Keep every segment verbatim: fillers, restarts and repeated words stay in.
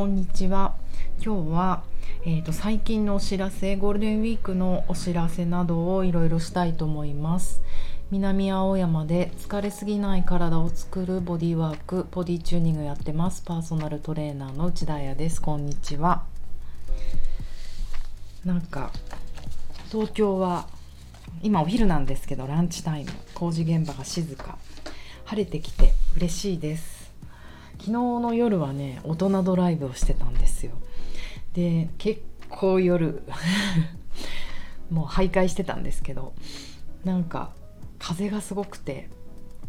こんにちは。今日は、えーと、最近のお知らせ、ゴールデンウィークのお知らせなどをいろいろしたいと思います。南青山で疲れすぎない体を作るボディワーク、ボディチューニングやってます。パーソナルトレーナーの内田彩です。こんにちは。なんか東京は今お昼なんですけど、ランチタイム、工事現場が静か、晴れてきて嬉しいです。昨日の夜はね、大人ドライブをしてたんですよ。で、結構夜もう徘徊してたんですけど、なんか風がすごくて、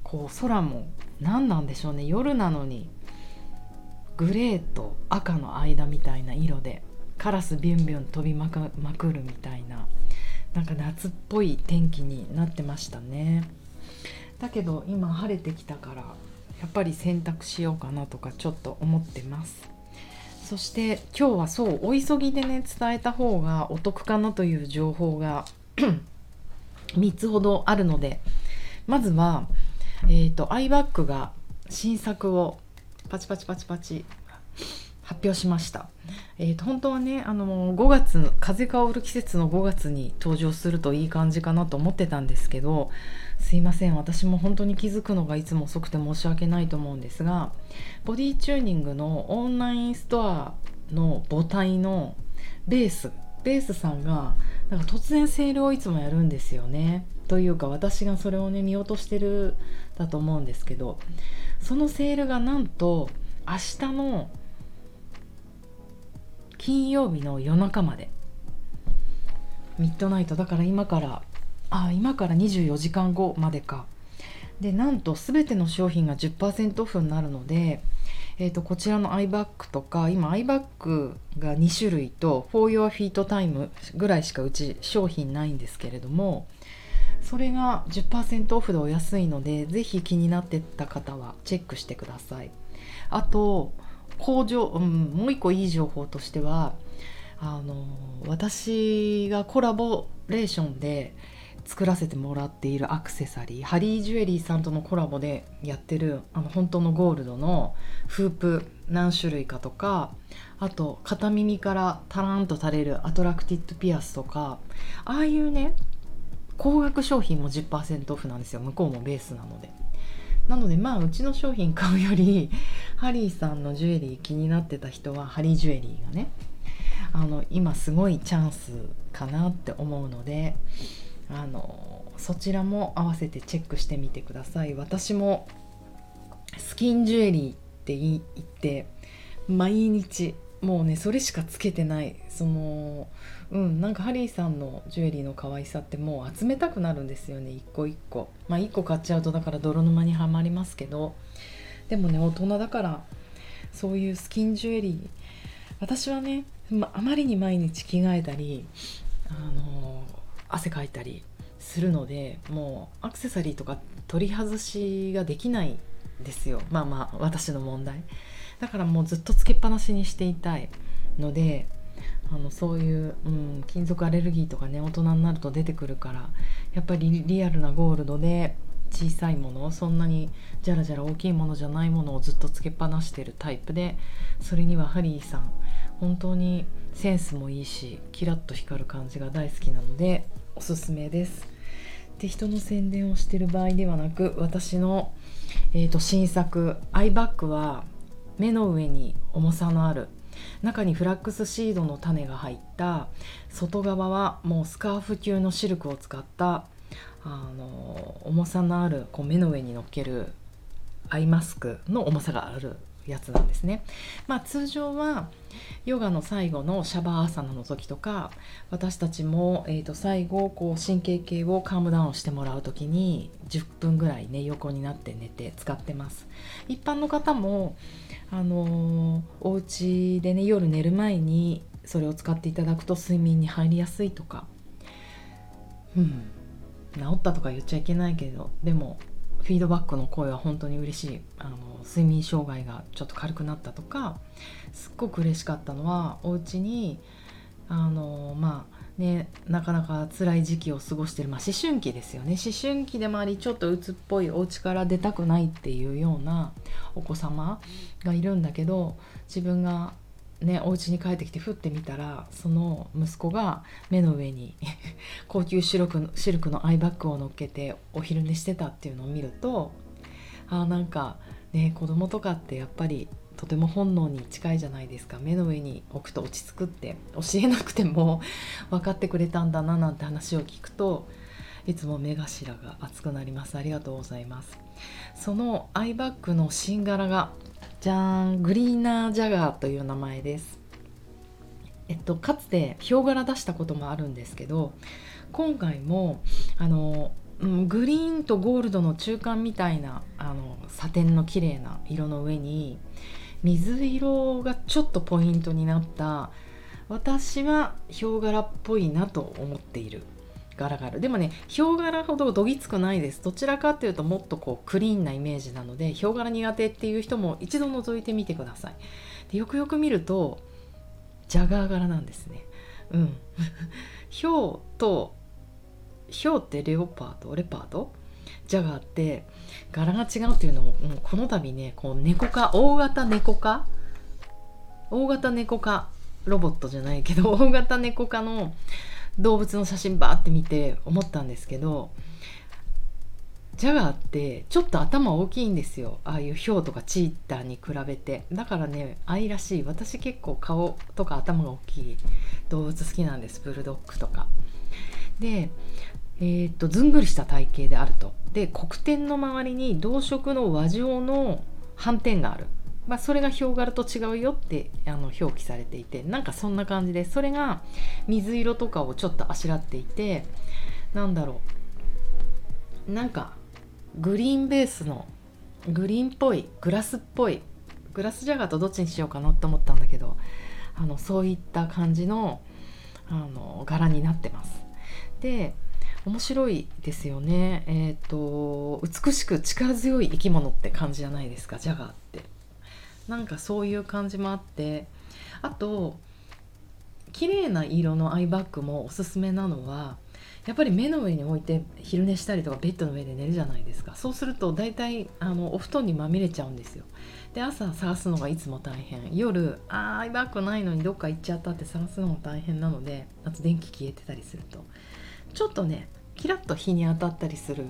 こう空も何なんでしょうね、夜なのにグレーと赤の間みたいな色で、カラスビュンビュン飛びまく、まくるみたいな、なんか夏っぽい天気になってましたね。だけど今晴れてきたからやっぱり洗濯しようかなとかちょっと思ってます。そして今日はそうお急ぎでね、伝えた方がお得かなという情報がみっつほどあるので、まずは、えーと、アイバッグが新作をパチパチパチパチ発表しました。えーと、本当はね、あのごがつ、風薫る季節のごがつに登場するといい感じかなと思ってたんですけど、すいません、私も本当に気づくのがいつも遅くて申し訳ないと思うんですが、ボディチューニングのオンラインストアの母体のベースベースさんがなんか突然セールをいつもやるんですよね。というか私がそれをね見落としてるだと思うんですけど、そのセールがなんと明日の金曜日の夜中まで、ミッドナイトだから今からあ今からにじゅうよじかんごまでかで、なんと全ての商品が じゅっパーセント オフになるので、えーと、こちらのアイバッグとか、今アイバッグがにしゅるいと For Your Feet Time ぐらいしかうち商品ないんですけれども、それが じゅっパーセント オフでお安いので、ぜひ気になってた方はチェックしてください。あと工場、うん、もう一個いい情報としては、あの私がコラボレーションで作らせてもらっているアクセサリー、ハリージュエリーさんとのコラボでやってるあの本当のゴールドのフープ何種類かとか、あと片耳からタランと垂れるアトラクティッドピアスとか、ああいうね高額商品も じゅっパーセント オフなんですよ。向こうもベースなので。なのでまあうちの商品買うよりハリーさんのジュエリー気になってた人はハリージュエリーがね、あの今すごいチャンスかなって思うので、あのそちらも合わせてチェックしてみてください。私もスキンジュエリーって言って毎日もうねそれしかつけてない、そのうんなんかハリーさんのジュエリーの可愛さってもう集めたくなるんですよね、一個一個。まあ一個買っちゃうとだから泥沼にはまりますけど、でもね大人だからそういうスキンジュエリー、私はね、まあまりに毎日着替えたりあの汗かいたりするので、もうアクセサリーとか取り外しができないですよ。まあまあ私の問題だから、もうずっとつけっぱなしにしていたいので、あのそういう、うん、金属アレルギーとかね大人になると出てくるから、やっぱりリアルなゴールドで小さいものを、そんなにジャラジャラ大きいものじゃないものをずっとつけっぱなしてるタイプで、それにはハリーさん本当にセンスもいいしキラッと光る感じが大好きなのでおすすめです。で、人の宣伝をしてる場合ではなく、私の、えーと、新作アイバッグは目の上に重さのある、中にフラックスシードの種が入った、外側はもうスカーフ級のシルクを使ったあの重さのある、こう目の上に乗っけるアイマスクの重さがあるやつなんですね。まあ通常はヨガの最後のシャバーサナの時とか、私たちも、えー、と最後こう神経系をカームダウンしてもらう時にじゅっぷんぐらいね横になって寝て使ってます。一般の方もあのー、お家でね夜寝る前にそれを使っていただくと睡眠に入りやすいとか、うん治ったとか言っちゃいけないけど、でもフィードバックの声は本当に嬉しい。あの睡眠障害がちょっと軽くなったとか、すっごく嬉しかったのは、お家にあのまあねなかなか辛い時期を過ごしてる、まあ思春期ですよね。思春期でもありちょっと鬱っぽい、お家から出たくないっていうようなお子様がいるんだけど、自分がね、お家に帰ってきてふって見たら、その息子が目の上に高級シルクの、シルクのアイバッグを乗っけてお昼寝してたっていうのを見ると、あ、なんかね、子供とかってやっぱりとても本能に近いじゃないですか。目の上に置くと落ち着くって教えなくても分かってくれたんだななんて話を聞くと、いつも目頭が熱くなります。ありがとうございます。そのアイバッグの新柄がじゃーん、グリーナージャガーという名前です。えっと、かつてヒョウ柄出したこともあるんですけど、今回もあのグリーンとゴールドの中間みたいなあのサテンの綺麗な色の上に水色がちょっとポイントになった、私はヒョウ柄っぽいなと思っている柄がある。でもね、ヒョウ柄ほどどぎつくないです。どちらかというともっとこうクリーンなイメージなので、ヒョウ柄苦手っていう人も一度覗いてみてください。でよくよく見るとジャガー柄なんですね。うんヒョウとヒョウってレオパード、レパード、ジャガーって柄が違うっていうのも、もうこの度ね、こう猫科、大型猫科、大型猫科ロボットじゃないけど大型猫科の動物の写真バーって見て思ったんですけど、ジャガーってちょっと頭大きいんですよ。ああいうヒョウとかチーターに比べて。だからね、愛らしい。私結構顔とか頭が大きい動物好きなんです。ブルドッグとかで、えー、っとずんぐりした体型であると。で、黒点の周りに同色の和状の斑点がある。まあ、それがヒョウ柄と違うよってあの表記されていて、なんかそんな感じで、それが水色とかをちょっとあしらっていて、なんだろう、なんかグリーンベースのグリーンっぽい、グラスっぽい、グラスジャガーとどっちにしようかなと思ったんだけど、あのそういった感じ の, あの柄になってます。で、面白いですよね。えっと美しく力強い生き物って感じじゃないですか、ジャガーって。なんかそういう感じもあって、あと綺麗な色のアイバッグもおすすめなのは、やっぱり目の上に置いて昼寝したりとかベッドの上で寝るじゃないですか。そうすると大体あのお布団にまみれちゃうんですよ。で、朝探すのがいつも大変、夜あアイバッグないのにどっか行っちゃったって探すのも大変なので、あと電気消えてたりするとちょっとね、キラッと日に当たったりする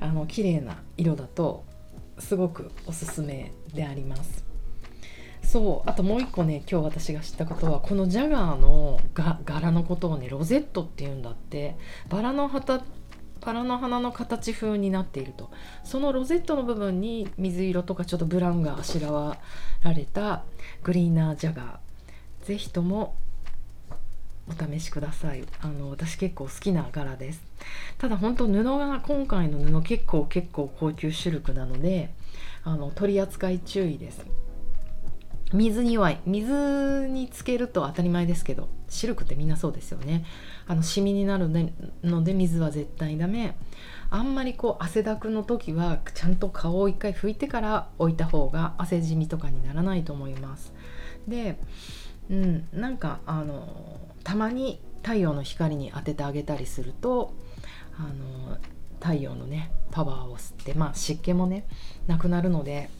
あの綺麗な色だとすごくおすすめであります。そう、あともう一個ね、今日私が知ったことは、このジャガーのが柄のことをね、ロゼットっていうんだって。バラの旗、バラの花の形風になっていると。そのロゼットの部分に水色とかちょっとブラウンがあしらわられたグリーナージャガー、ぜひともお試しください。あの私結構好きな柄です。ただ本当布が、今回の布結構結構高級シルクなので、あの取り扱い注意です。水に弱い。水につけると当たり前ですけど、シルクってみんなそうですよね。あのシミになるので水は絶対ダメ。あんまりこう汗だくの時はちゃんと顔を一回拭いてから置いた方が汗じみとかにならないと思います。で、うん、なんかあのたまに太陽の光に当ててあげたりすると、あの太陽のねパワーを吸って、まあ、湿気もねなくなるので、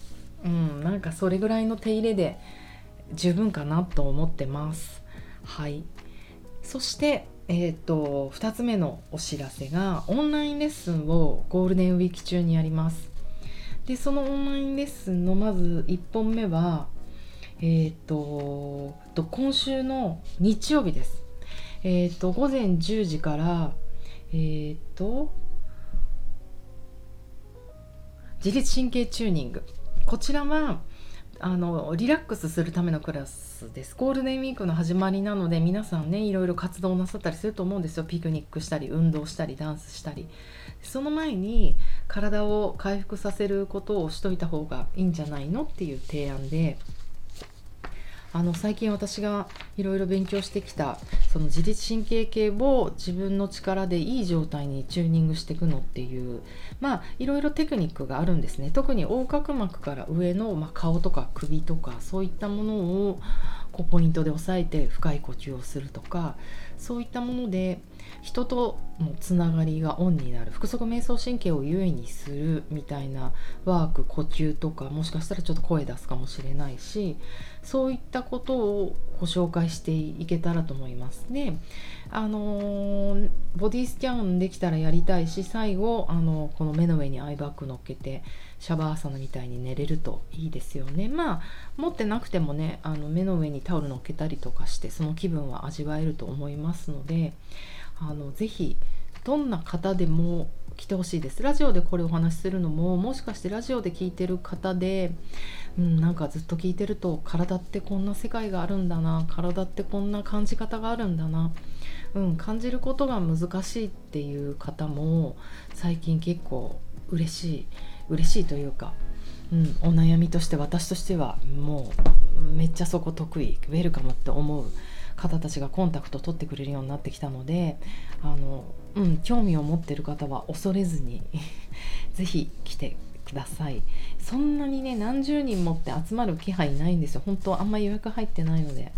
うん、なんかそれぐらいの手入れで十分かなと思ってます。はい。そして、えーと、ふたつめのお知らせが、オンラインレッスンをゴールデンウィーク中にやります。で、そのオンラインレッスンのまずいっぽんめは、えーと、と今週の日曜日です。えーと、午前じゅうじから、えーと、自律神経チューニング。こちらはあのリラックスするためのクラスです。ゴールデンウィークの始まりなので、皆さんねいろいろ活動なさったりすると思うんですよ。ピクニックしたり、運動したり、ダンスしたり、その前に体を回復させることをしといた方がいいんじゃないのっていう提案で、あの最近私がいろいろ勉強してきたその自律神経系を自分の力でいい状態にチューニングしていくのっていう、まあいろいろテクニックがあるんですね。特に横隔膜から上の、まあ、顔とか首とかそういったものをこうポイントで押さえて深い呼吸をするとか、そういったもので人とのつながりがオンになる、腹側瞑想神経を優位にするみたいなワーク、呼吸とか、もしかしたらちょっと声出すかもしれないし、そういったことをご紹介していけたらと思いますね。あのー、ボディスキャンできたらやりたいし、最後あのこの目の上にアイバッグ乗っけてシャバーアサナみたいに寝れるといいですよね。まあ持ってなくてもね、あの目の上にタオル乗っけたりとかして、その気分は味わえると思いますので、あのぜひどんな方でも来てほしいです。ラジオでこれお話しするのも、もしかしてラジオで聞いてる方で、うん、なんかずっと聞いてると、体ってこんな世界があるんだな、体ってこんな感じ方があるんだな、うん、感じることが難しいっていう方も最近結構嬉しい嬉しいというか、うん、お悩みとして、私としてはもうめっちゃそこ得意、ウェルカムって思う方たちがコンタクト取ってくれるようになってきたので、あの、うん、興味を持ってる方は恐れずにぜひ来てください。そんなにね、何十人もって集まる気配ないんですよ。本当あんま予約入ってないので、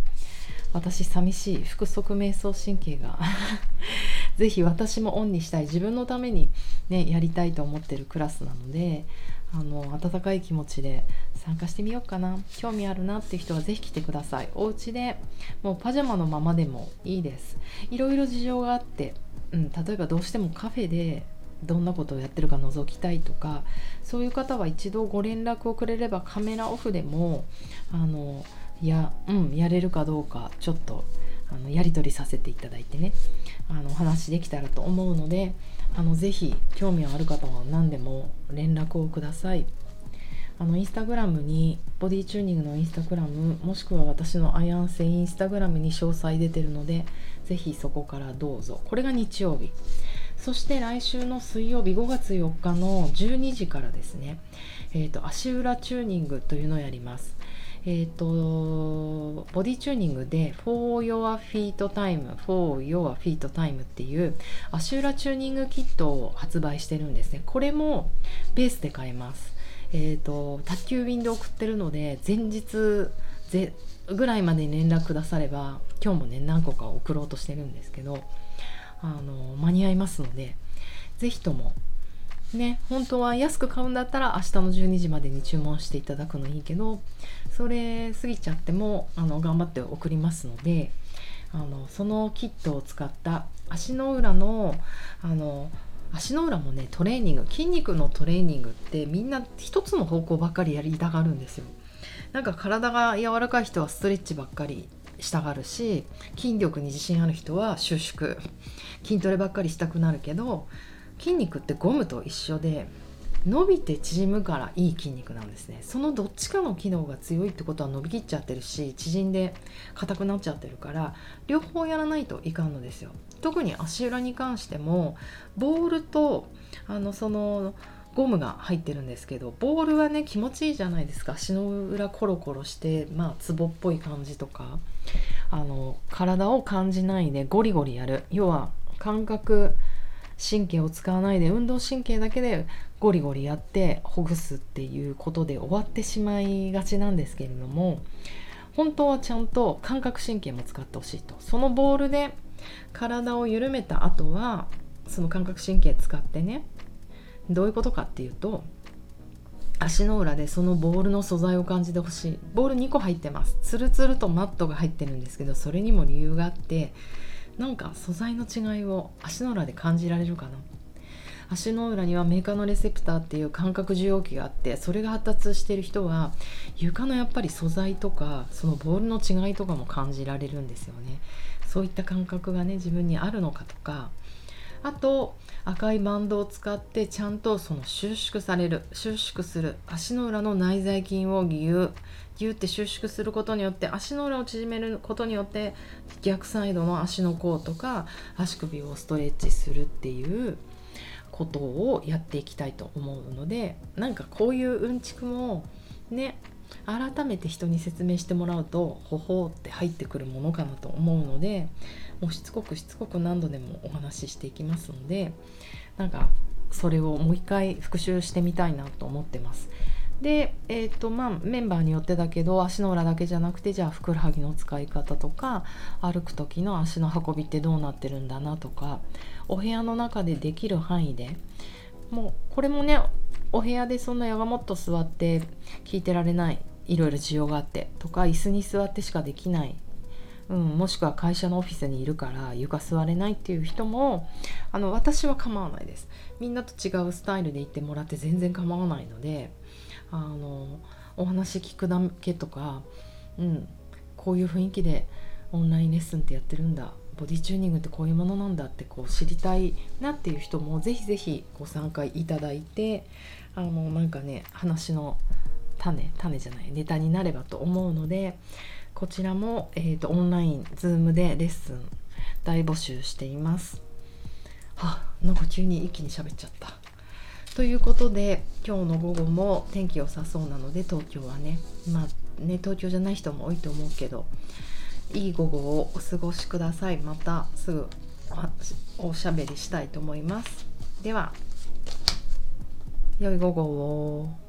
私寂しい、腹側瞑想神経がぜひ私もオンにしたい、自分のためにねやりたいと思ってるクラスなので、あの温かい気持ちで参加してみようかな。興味あるなっていう人はぜひ来てください。お家でもうパジャマのままでもいいです。いろいろ事情があって、うん、例えばどうしてもカフェでどんなことをやってるか覗きたいとか、そういう方は一度ご連絡をくれれば、カメラオフでもあのいや、うん、やれるかどうかちょっとあのやり取りさせていただいてね、あのお話できたらと思うので、あのぜひ興味ある方は何でも連絡をください。あのインスタグラムに、ボディチューニングのインスタグラム、もしくは私のアヤンセインスタグラムに詳細出てるので、ぜひそこからどうぞ。これが日曜日。そして来週の水曜日ごがつよっかのじゅうにじからですね、えーと、足裏チューニングというのをやります。えーと、ボディチューニングで For Your Feet Time、 For Your Feet Time っていう足裏チューニングキットを発売してるんですね。これもベースで買えます。えーと、宅急便で送ってるので、前日ぜぐらいまでに連絡くだされば、今日もね何個か送ろうとしてるんですけど、あの間に合いますので、ぜひともね、本当は安く買うんだったら明日のじゅうにじまでに注文していただくのいいけど、それ過ぎちゃってもあの頑張って送りますので、あのそのキットを使った足の裏の、あの足の裏もねトレーニング、筋肉のトレーニングってみんな一つの方向ばっかりやりたがるんですよ。なんか体が柔らかい人はストレッチばっかりしたがるし、筋力に自信ある人は収縮、筋トレばっかりしたくなるけど、筋肉ってゴムと一緒で伸びて縮むからいい筋肉なんですね。そのどっちかの機能が強いってことは、伸びきっちゃってるし縮んで硬くなっちゃってるから、両方やらないといかんのですよ。特に足裏に関しても、ボールとあのそのゴムが入ってるんですけど、ボールはね気持ちいいじゃないですか。足の裏コロコロして、まあ、ツボっぽい感じとか、あの体を感じないでゴリゴリやる、要は感覚神経を使わないで運動神経だけでゴリゴリやってほぐすっていうことで終わってしまいがちなんですけれども、本当はちゃんと感覚神経も使ってほしいと。そのボールで体を緩めた後は、その感覚神経使ってね、どういうことかっていうと、足の裏でそのボールの素材を感じてほしい。ボールにこ入ってます。ツルツルとマットが入ってるんですけど、それにも理由があって、なんか素材の違いを足の裏で感じられるかな。足の裏にはメカノレセプターっていう感覚受容器があって、それが発達している人は、床のやっぱり素材とか、そのボールの違いとかも感じられるんですよね。そういった感覚がね自分にあるのかとか、あと赤いバンドを使ってちゃんとその収縮される、収縮する、足の裏の内在筋をギューギューって収縮することによって、足の裏を縮めることによって、逆サイドの足の甲とか足首をストレッチするっていうことをやっていきたいと思うので、なんかこういううんちくもね、改めて人に説明してもらうと、ほほーって入ってくるものかなと思うので、もうしつこくしつこく何度でもお話ししていきますので、なんかそれをもう一回復習してみたいなと思ってます。で、えーとまあ、メンバーによってだけど、足の裏だけじゃなくて、じゃあふくらはぎの使い方とか、歩く時の足の運びってどうなってるんだなとか、お部屋の中でできる範囲で、もうこれもね、お部屋でそんなやがもっと座って聞いてられない、いろいろ需要があってとか、椅子に座ってしかできない、うん、もしくは会社のオフィスにいるから床座れないっていう人も、あの私は構わないです。みんなと違うスタイルで行ってもらって全然構わないので、あのお話聞くだけとか、うん、こういう雰囲気でオンラインレッスンってやってるんだ、ボディチューニングってこういうものなんだってこう知りたいなっていう人も、ぜひぜひご参加いただいて、あのなんかね、話の種種じゃないネタになればと思うので、こちらも、えーと、オンライン Zoom でレッスン大募集しています。はあ、なんか急に一気に喋っちゃった。ということで、今日の午後も天気良さそうなので、東京はね、まあね、東京じゃない人も多いと思うけど、いい午後をお過ごしください。またすぐおしゃべりしたいと思います。では、良い午後を。